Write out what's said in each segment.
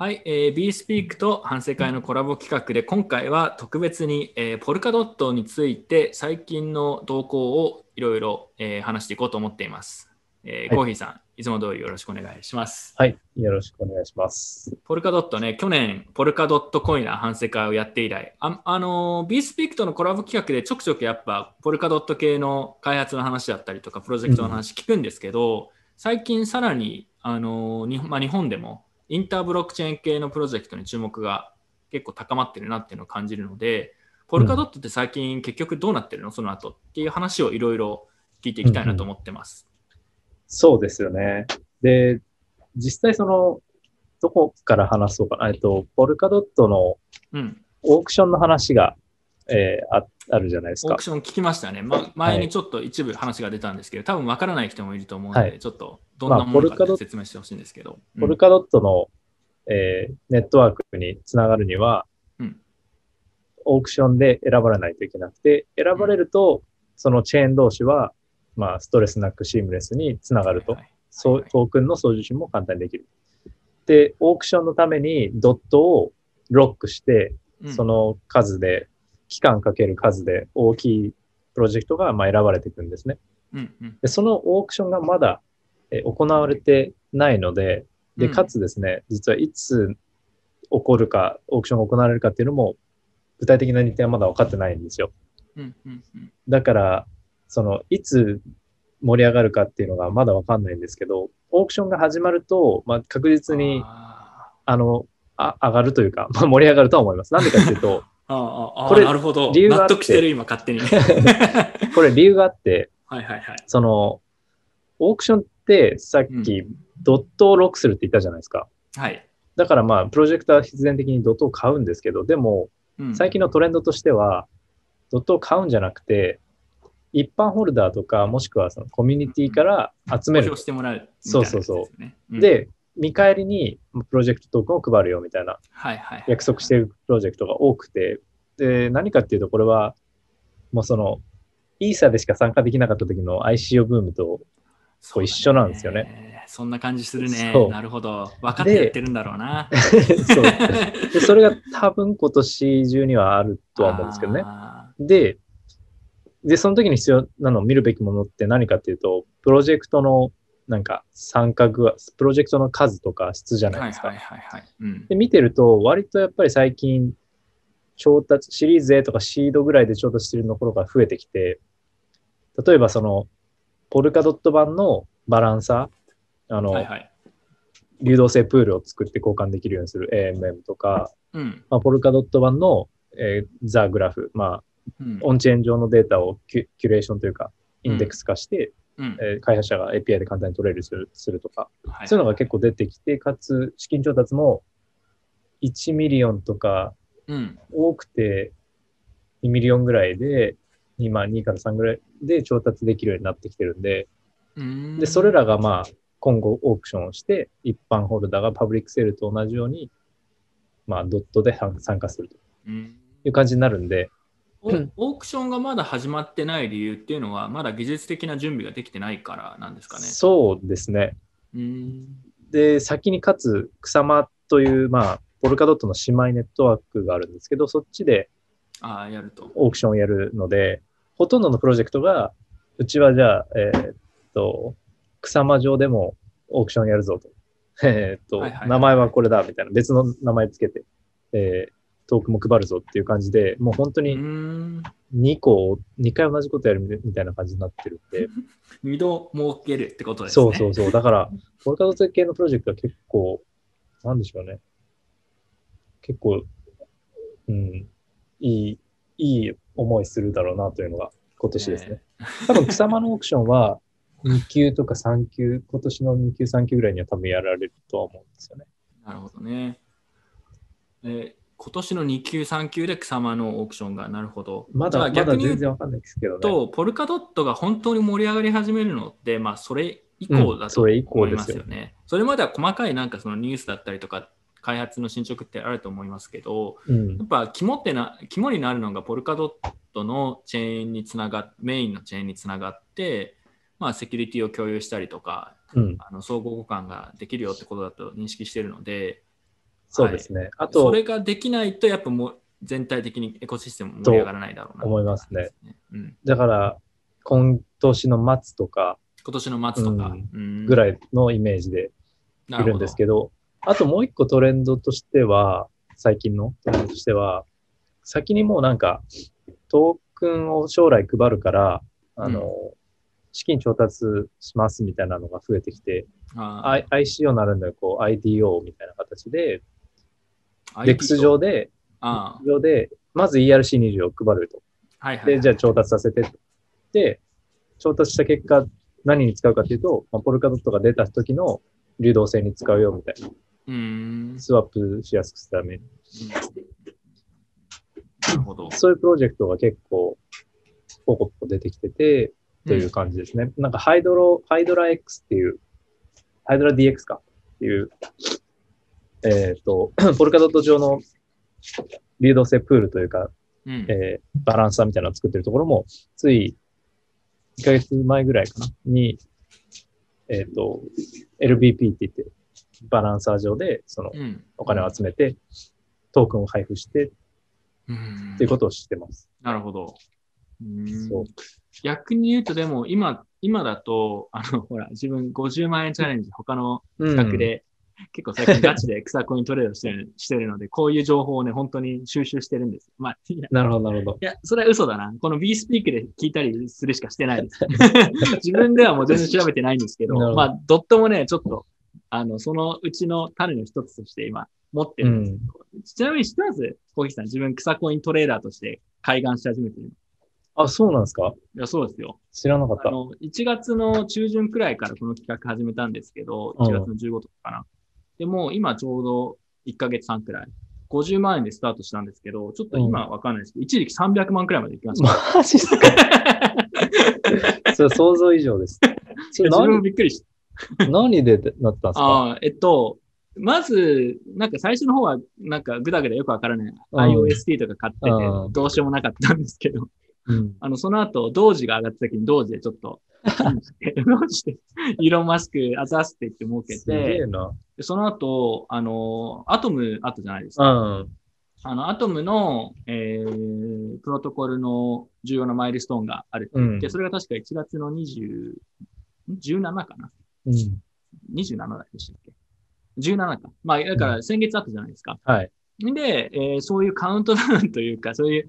はい、BSpeak と反省会のコラボ企画で今回は特別に、ポルカドットについて最近の動向をいろいろ話していこうと思っています。コーヒーさん、いつも通りよろしくお願いします。はい、よろしくお願いします。ポルカドットね、去年ポルカドットコインな反省会をやって以来、BSpeak とのコラボ企画でちょくちょくやっぱポルカドット系の開発の話だったりとかプロジェクトの話聞くんですけど、最近さらに日本でもインターブロックチェーン系のプロジェクトに注目が結構高まってるなっていうのを感じるので、ポルカドットって最近結局どうなってるのその後っていう話をいろいろ聞いていきたいなと思ってます。そうですよね。で、実際そのどこから話そうかな、ポルカドットのオークションの話が、あるじゃないですか。オークション聞きましたね。前にちょっと一部話が出たんですけど、多分分からない人もいると思うので、ちょっとどんなものか説明してほしいんですけど、ポルカドットの、ネットワークにつながるには、オークションで選ばれないといけなくて、選ばれると、そのチェーン同士は、ストレスなくシームレスにつながると、トークンの送受信も簡単にできる。で、オークションのためにドットをロックして、その数で、期間かける数で大きいプロジェクトが選ばれていくんですね。で、そのオークションがまだ行われてないので、で、かつですね、実はいつ起こるか、オークションが行われるかっていうのも、具体的な日程はまだ分かってないんですよ。だから、いつ盛り上がるかっていうのがまだ分かんないんですけど、オークションが始まると、確実に、上がるというか、盛り上がるとは思います。なんでかっていうと、これ、なるほど。納得してる、今、勝手に。これ、理由があって、オークションって、さっき、ドットをロックするって言ったじゃないですか。だから、プロジェクターは必然的にドットを買うんですけど、でも、最近のトレンドとしては、ドットを買うんじゃなくて、一般ホルダーとか、もしくはそのコミュニティから集める。投票してもらう。そうそうそう。で、見返りにプロジェクトトークンを配るよみたいな約束しているプロジェクトが多くて、で、何かっていうと、これはもうイーサでしか参加できなかった時の ICO ブームと一緒なんですよね。そんな感じするね。なるほど。分かってやってるんだろうな。で、それが多分今年中にはあるとは思うんですけどね。で、その時に必要なのを見るべきものって何かっていうと、プロジェクトの参加具合、プロジェクトの数とか質じゃないですか。で、見てると、割とやっぱり最近、シリーズ A とかシードぐらいで調達してるところが増えてきて、例えばポルカドット版のバランサー、流動性プールを作って交換できるようにする AMM とか、ポルカドット版のザ・グラフ、オンチェーン上のデータをキュレーションというか、インデックス化して、開発者が API で簡単に取れるようにするとか、そういうのが結構出てきて、かつ資金調達も1ミリオンとか、多くて2ミリオンぐらいで、今2から3ぐらいで調達できるようになってきてるんで、で、それらが今後オークションをして、一般ホルダーがパブリックセールと同じように、ドットで参加するという感じになるんで、オークションがまだ始まってない理由っていうのは、まだ技術的な準備ができてないからなんですかね。そうですね。で、先にかつ、草間という、ポルカドットの姉妹ネットワークがあるんですけど、そっちでオークションをやるので、ほとんどのプロジェクトが、うちはじゃあ、草間上でもオークションやるぞと。名前はこれだ、みたいな。別の名前つけて。トークも配るぞっていう感じで、もう本当に2回同じことやるみたいな感じになってるんで。2度儲けるってことですね。そうそうそう。だから、ポルカドット系のプロジェクトは結構、なんでしょうね。結構、いい思いするだろうなというのが今年ですね。多分、草間のオークションは2級とか3級、今年の2級、3級ぐらいには多分やられるとは思うんですよね。なるほどね。今年の2級、3級で草間のオークションが、なるほど。まだ全然わかんないですけどね。ポルカドットが本当に盛り上がり始めるのって、それ以降だと思いますよね。それまでは細かいニュースだったりとか、開発の進捗ってあると思いますけど、やっぱ肝になるのがポルカドットのチェーンにつながって、メインのチェーンにつながって、セキュリティを共有したりとか、相互互換ができるよってことだと認識しているので、そうですね、はい、あとそれができないとやっぱもう全体的にエコシステム盛り上がらないだろうなと思いますね、うん、だから今年の末とかぐらいのイメージでいるんですけど、あともう一個トレンドとしては、最近のトレンドとしては、先にもうなんかトークンを将来配るから資金調達しますみたいなのが増えてきて、ICO になるんだよ、こう IDO みたいな形で、DEX 上で、まず ERC20 を配ると。で、じゃあ調達させてと。で、調達した結果、何に使うかというと、ポルカドットが出た時の流動性に使うよみたいな。スワップしやすくするために。なるほど。そういうプロジェクトが結構、ポコポコ出てきてて、という感じですね。なんかハイドラ X っていう、ハイドラ DX かっていう、ポルカドット上の流動性プールというか、バランサーみたいなのを作ってるところも、つい1ヶ月前ぐらいかなに、LBP って言って、バランサー上で、その、お金を集めて、トークンを配布して、っていうことをしてます。なるほど。そう。逆に言うと、でも、今だと、ほら、自分50万円チャレンジ、他の企画で、結構最近ガチで草コイントレードしてるので、こういう情報をね、本当に収集してるんです。まあ、なるほど、なるほど。いや、それは嘘だな。この B スピークで聞いたりするしかしてないです。自分ではもう全然調べてないんですけど、まあ、ドットもね、ちょっと、そのうちの種の一つとして今、持ってるんですけど、ちなみに知ってます？コーヒーさん、自分草コイントレーダーとして開眼し始めてる。あ、そうなんですか？いや、そうですよ。知らなかった。1月の中旬くらいからこの企画始めたんですけど、1月の15とかかな。でも、今ちょうど1ヶ月半くらい。50万円でスタートしたんですけど、ちょっと今わかんないですけど、一時期300万くらいまで行きました。マジっすか？それ想像以上です。それ自分もびっくりした。何でなったんですか？まず、なんか最初の方は、なんかグダグダよくわからない。IOST とか買ってて、どうしようもなかったんですけど。その後、同時が上がった時に同時でちょっと、イーロンマスクあざすって言って儲けて、その後、アトムあったじゃないですか。アトムの、プロトコルの重要なマイルストーンがある。で、それが確か1月の17かな。27だでしたっけ？17か。まあ、だから先月あったじゃないですか。で、そういうカウントダウンというか、そういう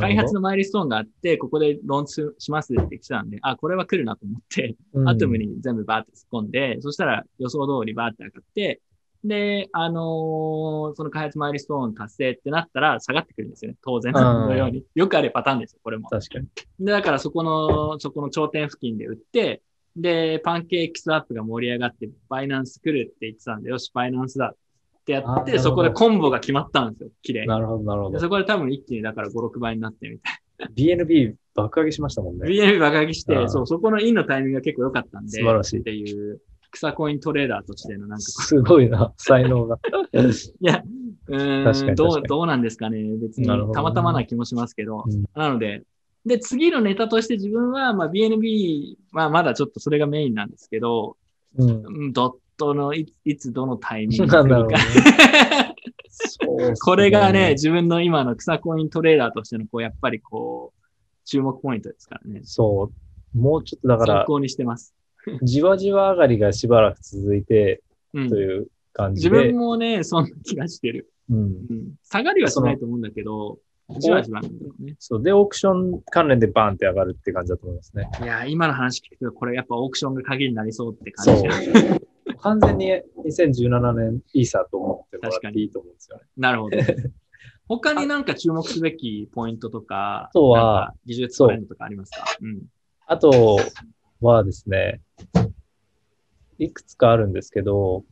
開発のマイルストーンがあって、ここでローンチしますって来たんで、あ、これは来るなと思って、アトムに全部バーって突っ込んで、そしたら予想通りバーって上がって、で、その開発マイルストーン達成ってなったら下がってくるんですよね。当然のように。よくあるパターンですよ、これも。確かに。で、だからそこの頂点付近で売って、で、パンケーキスワップが盛り上がって、バイナンス来るって言ってたんで、よし、バイナンスだ。ってやって、そこでコンボが決まったんですよ。綺麗。なるほど、なるほど。そこで多分一気にだから5、6倍になってみたいな。BNB 爆上げしましたもんね。BNB 爆上げして、そう、そこのインのタイミングが結構良かったんで。素晴らしい。っていう、草コイントレーダーとしてのなんか。すごいな、才能が。いや、どうなんですかね。別に、たまたまな気もしますけど。なので、で、次のネタとして自分は、まあ BNB はまだちょっとそれがメインなんですけど、いつどのタイミングか。これがね、自分の今の草コイントレーダーとしての、やっぱり注目ポイントですからね。そう。もうちょっとだから、参考にしてます。じわじわ上がりがしばらく続いて、という感じで。自分もね、そんな気がしてる。下がりはしないと思うんだけど、じわじわなんだろうね。そう。で、オークション関連でバーンって上がるって感じだと思いますね。いや、今の話聞くと、これやっぱオークションが鍵になりそうって感じです。完全に2017年イーサーと思ってもらっていいと思うんですよね。なるほど。他になんか注目すべきポイントとか、あとは、技術トレンドとかありますか？あとはですね、いくつかあるんですけど、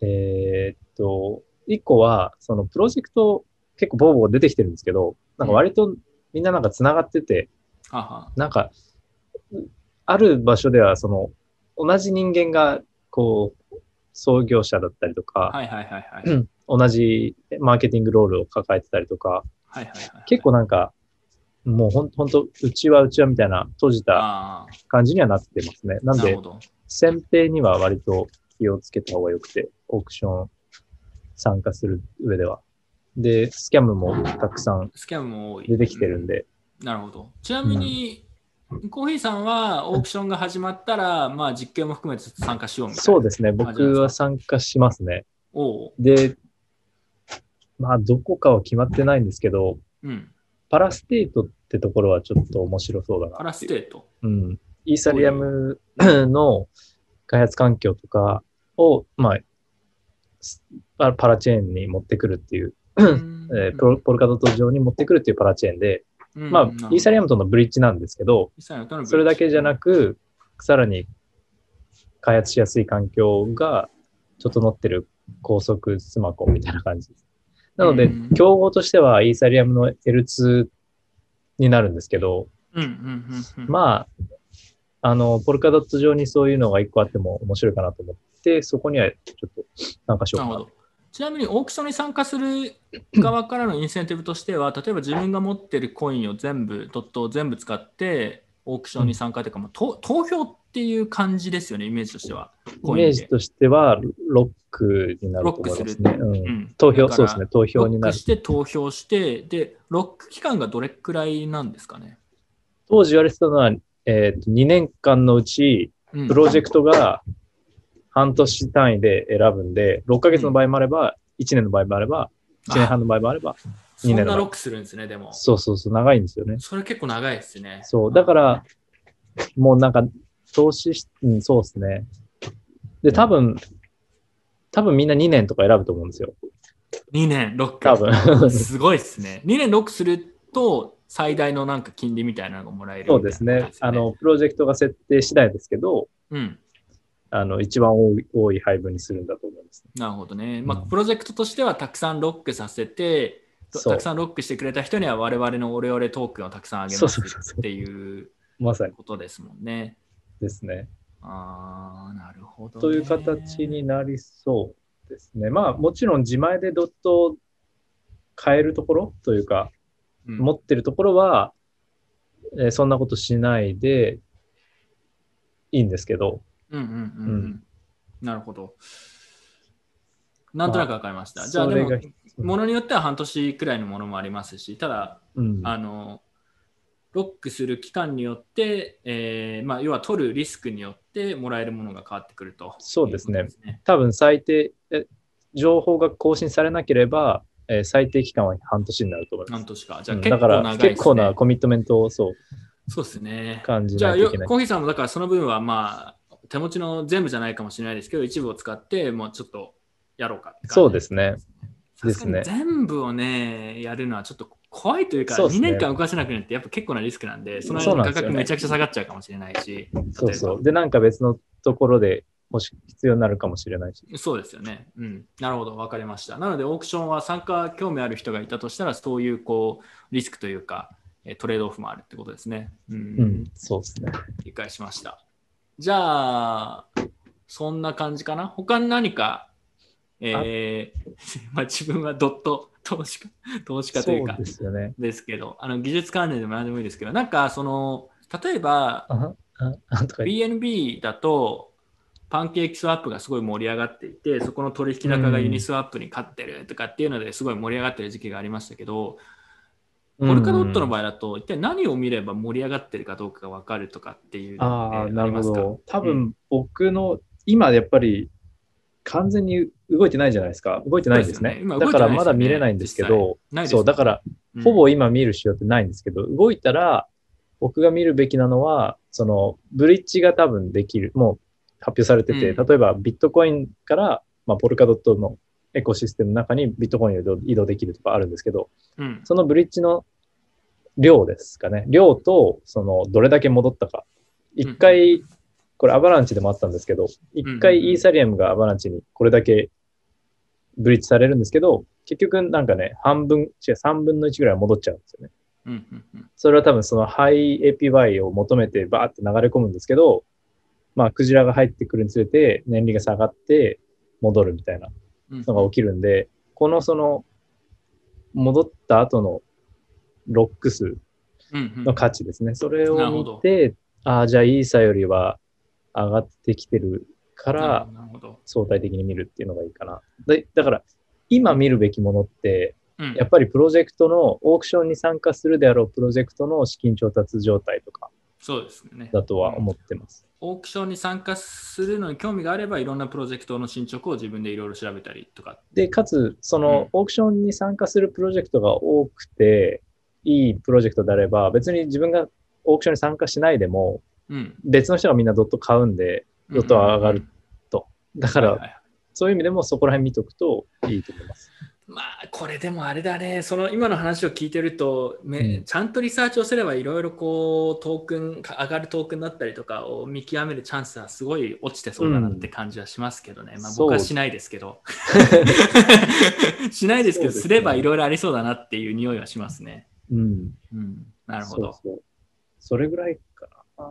一個は、そのプロジェクト結構ボーボー出てきてるんですけど、なんか割とみんななんか繋がってて、なんか、ある場所ではその、同じ人間が創業者だったりとか、同じマーケティングロールを抱えてたりとか、結構なんか、もうほんと、うちはみたいな閉じた感じにはなってますね。なんで、選定には割と気をつけた方が良くて、オークション参加する上では。で、スキャムもたくさん出てきてるんで。なるほど。ちなみに、コーヒーさんはオークションが始まったら、まあ、実験も含めて参加しようみたいな。そうですね、僕は参加しますね。おで、まあ、どこかは決まってないんですけど、うん、パラステートってところはちょっと面白そうだな。パラステート、うん、イーサリアムの開発環境とかを、まあ、パラチェーンに持ってくるっていう、ポルカドット上に持ってくるっていうパラチェーンで、まあ、イーサリアムとのブリッジなんですけど、それだけじゃなく、さらに開発しやすい環境が整ってる高速スマホみたいな感じです。なので、競合としてはイーサリアムの L2 になるんですけど、まあ、ポルカドット上にそういうのが1個あっても面白いかなと思って、そこにはちょっと参加しようかなと。ちなみにオークションに参加する側からのインセンティブとしては、例えば自分が持ってるコインを全部、ドットを全部使って、オークションに参加というか、もう投票っていう感じですよね、イメージとしては。イメージとしては、ロックになると思いますね。投票、そうですね、投票になる。ロックして投票して、で、ロック期間がどれくらいなんですかね。当時言われてたのは、2年間のうち、プロジェクトが、半年単位で選ぶんで、6ヶ月の場合もあれば、1年の場合もあれば、1年半の場合もあれば、2年の場合。そんなロックするんですね、でも。そうそうそう、長いんですよね。それ結構長いですね。そう、だから、もうなんか、投資し、うん、そうですね。で、多分みんな2年とか選ぶと思うんですよ。2年ロック。多分。すごいですね。2年ロックすると、最大のなんか金利みたいなのがもらえる。そうですね。プロジェクトが設定次第ですけど、うん。一番多い配分にするんだと思います、ね。なるほどね。まあ、プロジェクトとしてはたくさんロックさせて、たくさんロックしてくれた人には我々のオレオレトークンをたくさんあげますっていうことですもんね。まさにですね。ああ、なるほど、ね。という形になりそうですね。まあ、もちろん自前でドットを変えるところというか、持ってるところは、そんなことしないでいいんですけど、なるほど。なんとなく分かりました。まあ、じゃあ、でも、ものによっては半年くらいのものもありますし、ただ、ロックする期間によって、まあ、要は取るリスクによってもらえるものが変わってくると。そうですね。多分最低、情報が更新されなければ、最低期間は半年になると思います。半年か。じゃあ、だから結構なコミットメントをそうですね。感じないといけない。じゃあ、コーヒーさんもだからその分は、まあ、手持ちの全部じゃないかもしれないですけど、一部を使ってもうちょっとやろうかって感じ。そうですね。ですね。全部をね、やるのはちょっと怖いというか、2年間動かせなくなってやっぱ結構なリスクなんで、その価格めちゃくちゃ下がっちゃうかもしれないし、そうそう。で、なんか別のところでもし必要になるかもしれないし。そうですよね。うん。なるほど、わかりました。なので、オークションは参加興味ある人がいたとしたら、そういうこうリスクというか、トレードオフもあるってことですね。そうですね。理解しました。じゃあ、そんな感じかな。他に何か、まあ、自分はドット投資家というかですけど、技術関連でも何でもいいですけど、なんかその例えば BNB だとパンケーキスワップがすごい盛り上がっていて、そこの取引高がユニスワップに勝ってるとかっていうのですごい盛り上がってる時期がありましたけど、ポルカドットの場合だと、一体何を見れば盛り上がってるかどうかが分かるとかっていうのってありますか？多分僕の、今やっぱり完全に動いてないじゃないですか。動いてないんですね。だからまだ見れないんですけど、そう、だからほぼ今見る仕様ってないんですけど、動いたら僕が見るべきなのは、そのブリッジが多分できる、もう発表されてて、例えばビットコインから、まあ、ポルカドットのエコシステムの中にビットコインを移動できるとかあるんですけど、そのブリッジの量ですかね。量と、その、どれだけ戻ったか。一回、これアバランチでもあったんですけど、一回イーサリアムがアバランチにこれだけブリッジされるんですけど、結局なんかね、3分の1ぐらい戻っちゃうんですよね。それは多分そのハイ APY を求めてバーって流れ込むんですけど、まあ、クジラが入ってくるにつれて、年利が下がって戻るみたいなのが起きるんで、このその、戻った後のロック数の価値ですね。それを見て、じゃあイーサよりは上がってきてるから、相対的に見るっていうのがいいかな。だから、今見るべきものって、やっぱりプロジェクトのオークションに参加するであろうプロジェクトの資金調達状態とか、そうですね、だとは思ってます。オークションに参加するのに興味があればいろんなプロジェクトの進捗を自分でいろいろ調べたりとかで、かつそのオークションに参加するプロジェクトが多くて、いいプロジェクトであれば別に自分がオークションに参加しないでも、別の人がみんなドット買うんでドットは上がると、だからそういう意味でもそこら辺見とくといいと思います。まあこれでもあれだね、その今の話を聞いてると、ちゃんとリサーチをすればいろいろこうトークン上がるトークンだったりとかを見極めるチャンスはすごい落ちてそうだなって感じはしますけどね、まあ、僕はしないですけどしないですけど、すればいろいろありそうだなっていう匂いはしますね。なるほど。それぐらいかな。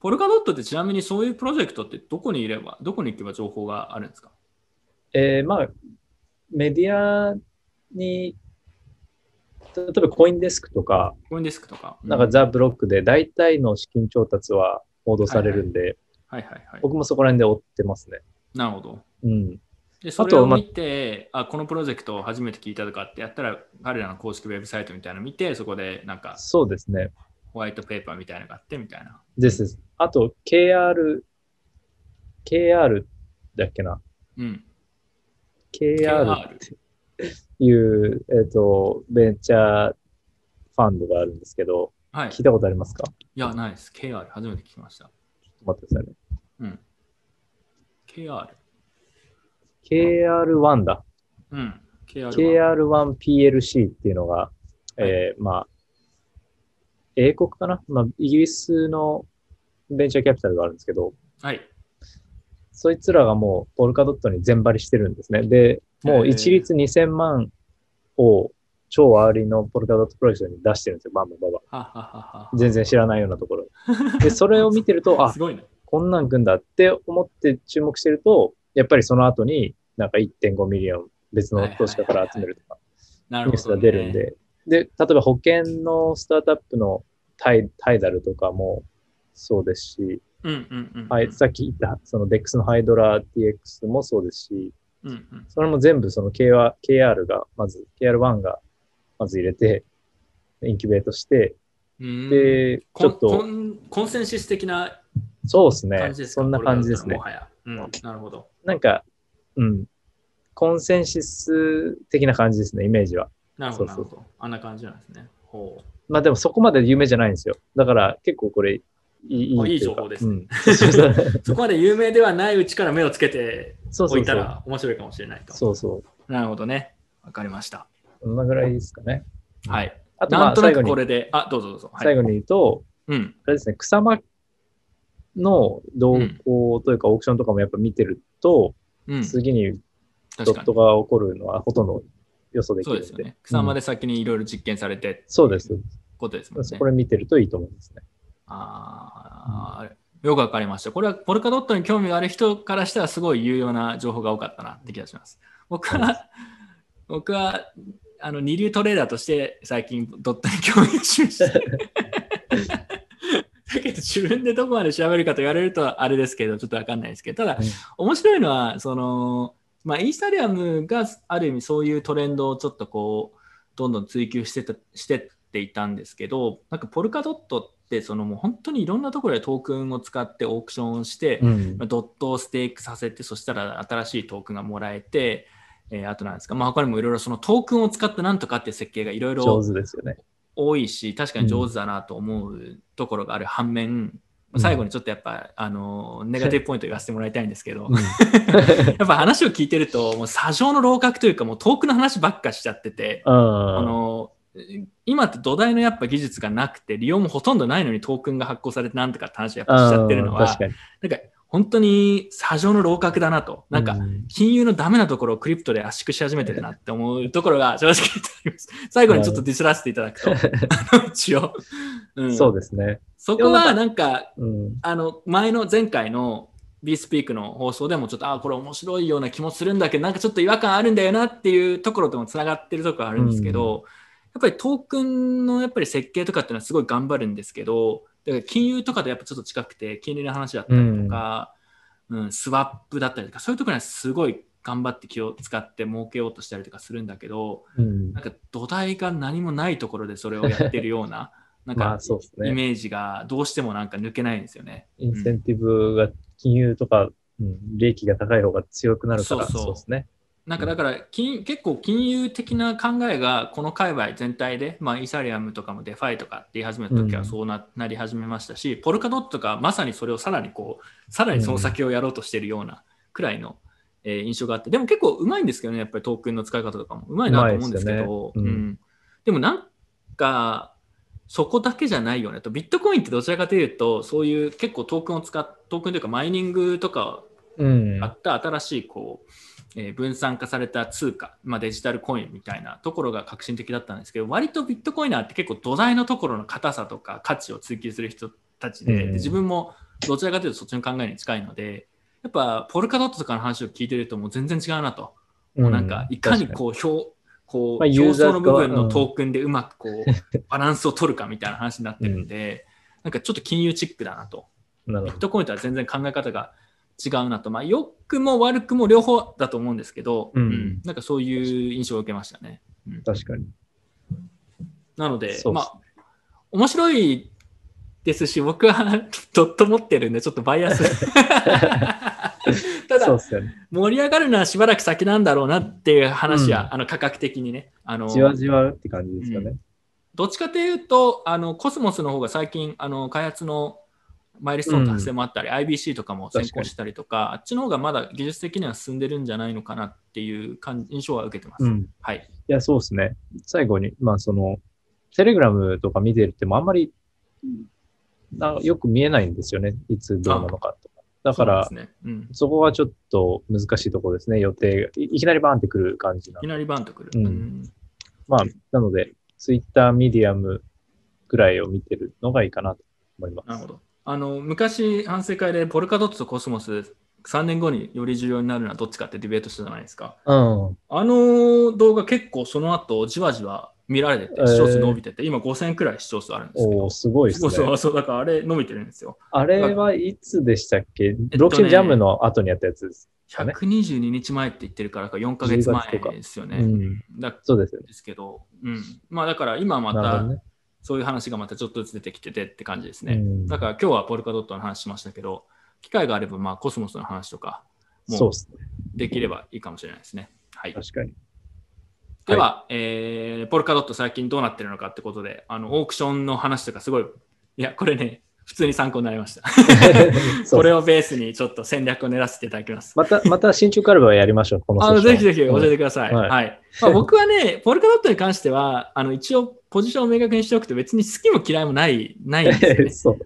ポルカドットってちなみにそういうプロジェクトってどこに行けば情報があるんですか？まあメディアに、例えばコインデスクとか、なんかザ・ブロックで大体の資金調達は報道されるんで、僕もそこら辺で追ってますね。なるほど。でそれを見て、あ、このプロジェクトを初めて聞いたとかってやったら、彼らの公式ウェブサイトみたいなの見て、そこでなんか、そうですね。ホワイトペーパーみたいなのがあってみたいな。です。あと、KR だっけな。KR っていう、ベンチャーファンドがあるんですけど、聞いたことありますか？いや、ないです。KR、初めて聞きました。ちょっと待ってくださいね。KR1 だ。KR1 PLC っていうのが、まあ、英国かな？まあ、イギリスのベンチャーキャピタルがあるんですけど、そいつらがもうポルカドットに全張りしてるんですね。で、もう一律2000万を超アーリーのポルカドットプロジェクトに出してるんですよ。全然知らないようなところ。で、それを見てると、すごいね、こんなん組んだって思って注目してると、やっぱりその後になんか 1.5 ミリオン別の投資家から集めるとか、ニュースが出るんで。で、例えば保険のスタートアップのタイダルとかもそうですし、さっき言ったその DEX のハイドラ DX もそうですし、それも全部その KR1 がまず入れてインキュベートして、でちょっとコンセンシス的な感じですか？そうですね、そんな感じですね。なるほど。なんか、コンセンシス的な感じですね、イメージは。なるほど、なるほど。あんな感じなんですね。ほう。まあでもそこまで有名じゃないんですよ。だから結構これいい情報ですね。そこまで有名ではないうちから目をつけておいたら面白いかもしれないと。なるほどね。わかりました。こんなぐらいですかね。あと、なんとなくこれで、どうぞ。最後に言うと、あれですね、草間の動向というかオークションとかもやっぱ見てると、次にドットが起こるのはほとんど予想できるんで。そうですね。草間で先にいろいろ実験されて、そうです。ことですもんね。これ見てるといいと思うんですね。よくわかりました。これはポルカドットに興味がある人からしたらすごい有用な情報が多かったなって気がします。僕は二流トレーダーとして最近ドットに興味を示してだけど自分でどこまで調べるかと言われるとあれですけど、ちょっとわかんないですけど、ただ、面白いのはその、まあ、イーサリアムがある意味そういうトレンドをちょっとこうどんどん追求していたんですけど、なんかポルカドットってそのもう本当にいろんなところでトークンを使ってオークションをして、ドットをステークさせて、そしたら新しいトークンがもらえて、あとなんですか、まあ、他にもいろいろそのトークンを使ってなんとかっていう設計がいろいろ多いし、確かに上手だなと思うところがある反面、最後にちょっとやっぱネガティブポイント言わせてもらいたいんですけど、やっぱ話を聞いてるともう砂上の楼閣というか、もうトークの話ばっかしちゃってて、今って土台のやっぱ技術がなくて利用もほとんどないのにトークンが発行されてなんとかって話やっぱしちゃってるのは、なんか本当に砂上の楼閣だなと、なんか金融のダメなところをクリプトで圧縮し始めてるなって思うところが正直あります。最後にちょっとディスらせていただくと、一応、そうですね。そこはなんか、前回のBスピークの放送でもちょっとこれ面白いような気もするんだけど、なんかちょっと違和感あるんだよなっていうところともつながってるところあるんですけど、やっぱりトークンのやっぱり設計とかっていうのはすごい頑張るんですけど、だから金融とかとやっぱちょっと近くて、金利の話だったりとか、スワップだったりとか、そういうところにはすごい頑張って気を使って儲けようとしたりとかするんだけど、うん、なんか土台が何もないところでそれをやってるようななんかイメージがどうしてもなんか抜けないんですよね。インセンティブが金融とか、うん、利益が高い方が強くなるからそうですね。なんかだから結構金融的な考えがこの界隈全体で、まあ、イーサリアムとかもデファイとかって言い始めた時はそうなり始めましたし、うん、ポルカドットがまさにそれをさらにその先をやろうとしているようなくらいの、印象があって、でも結構うまいんですけどね、やっぱりトークンの使い方とかもうまいなと思うんですけど、うんうん、でもなんかそこだけじゃないよねと。ビットコインってどちらかというとそういう結構トークンというかマイニングとかあった新しいこう、分散化された通貨、まあ、デジタルコインみたいなところが革新的だったんですけど、割とビットコイナーって結構土台のところの硬さとか価値を追求する人たち で自分もどちらかというとそっちの考えに近いので、やっぱポルカドットとかの話を聞いてるともう全然違うなと、もうなんかいかにこう表層の部分のトークンでうまくこうバランスを取るかみたいな話になってるんで、なんかちょっと金融チックだなと、ビットコインとは全然考え方が違うなと、まあ、良くも悪くも両方だと思うんですけど、うんうん、なんかそういう印象を受けましたね、うん、確かに。なの で、まあ面白いですし、僕はドット持ってるんでちょっとバイアスただ、ね、盛り上がるのはしばらく先なんだろうなっていう話は、うん、価格的にね、じわじわって感じですよね、うん、どっちかというとコスモスの方が最近開発のマイルストーン達成もあったり、うん、IBC とかも先行したりと かあっちの方がまだ技術的には進んでるんじゃないのかなっていう印象は受けてます、うん、はい。いやそうですね。最後に、まあ、テレグラムとか見てるってもあんまりよく見えないんですよね、いつどうなのかとか。だからそ、ねうん、そこはちょっと難しいところですね。予定がいきなりバーンってくる感じな。いきなりバーンとくる、うんうん、まあなのでツイッターミディアムぐらいを見てるのがいいかなと思います。なるほど。昔反省会でポルカドットとコスモス3年後により重要になるのはどっちかってディベートしたじゃないですか、うん、動画結構その後じわじわ見られてて視聴数伸びてて、今5000くらい視聴数あるんですけど、おすごいですね。そうだからあれ伸びてるんですよ。あれはいつでしたっけ、ブロックチェーンジャムの後にやったやつですかね。122日前って言ってるから4ヶ月前ですよね、うん、そうですよね。ですけど、うん、まあだから今またそういう話がまたちょっとずつ出てきててって感じですね、うん、だから今日はポルカドットの話しましたけど、機会があればまあコスモスの話とかもできればいいかもしれないですね、はい、確かに。では、はい、ポルカドット最近どうなってるのかってことで、オークションの話とかすごい、いやこれね普通に参考になりましたこれをベースにちょっと戦略を練らせていただきます。また進捗あればやりましょう、このぜひぜひ教えてください、はいはい。まあ、僕はねポルカドットに関しては一応ポジションを明確にしておくと別に好きも嫌いもないんですよね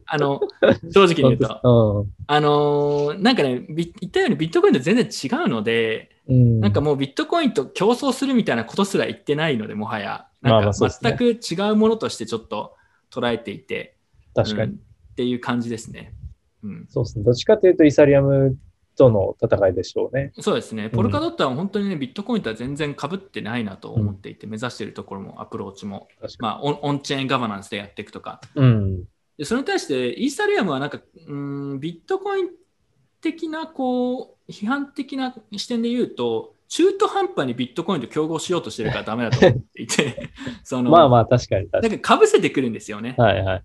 正直に言うとなんかね言ったようにビットコインと全然違うので、うん、なんかもうビットコインと競争するみたいなことすら言ってないので、もはやなんか全く違うものとしてちょっと捉えていて、まあまあそうですね、確かに、うんっていう感じですね、うん、そうですね。どっちかというとイーサリアムとの戦いでしょうね。そうですね。ポルカドットは本当にね、うん、ビットコインとは全然被ってないなと思っていて、目指しているところもアプローチも、まあ、オンチェーンガバナンスでやっていくとか、うん、でそれに対してイーサリアムはなんかビットコイン的なこう批判的な視点で言うと中途半端にビットコインと競合しようとしてるからダメだと思っていてまあまあ確かになんか被せてくるんですよね、はいはい、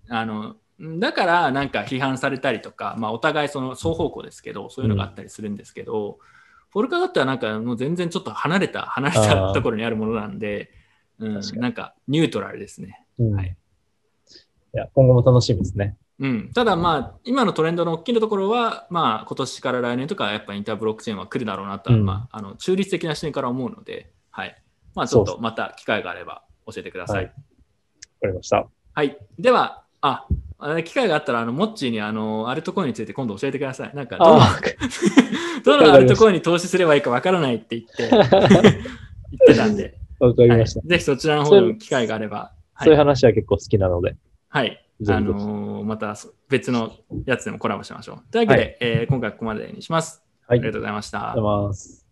だからなんか批判されたりとか、まあ、お互いその双方向ですけどそういうのがあったりするんですけど、うん、ポルカドットはなんかもう全然ちょっと離れたところにあるものなんで、うん、なんかニュートラルですね、うん、はい、いや今後も楽しみですね、うん、ただまあ今のトレンドの大きなところは、まあ、今年から来年とかやっぱりインターブロックチェーンは来るだろうなと、うん、まあ、中立的な視点から思うので、はい、まあ、ちょっとまた機会があれば教えてください。わかりました、はい、では機会があったらモッチーにアルトコインについて今度教えてください。なんかどのアルトコインに投資すればいいかわからないって言ってたんで、わかりました、はい、ぜひそちらの方に機会があれば、はい、そういう話は結構好きなので、はい、また別のやつでもコラボしましょうというわけで、はい、今回ここまでにします、はい、ありがとうございました。ありがとうございます。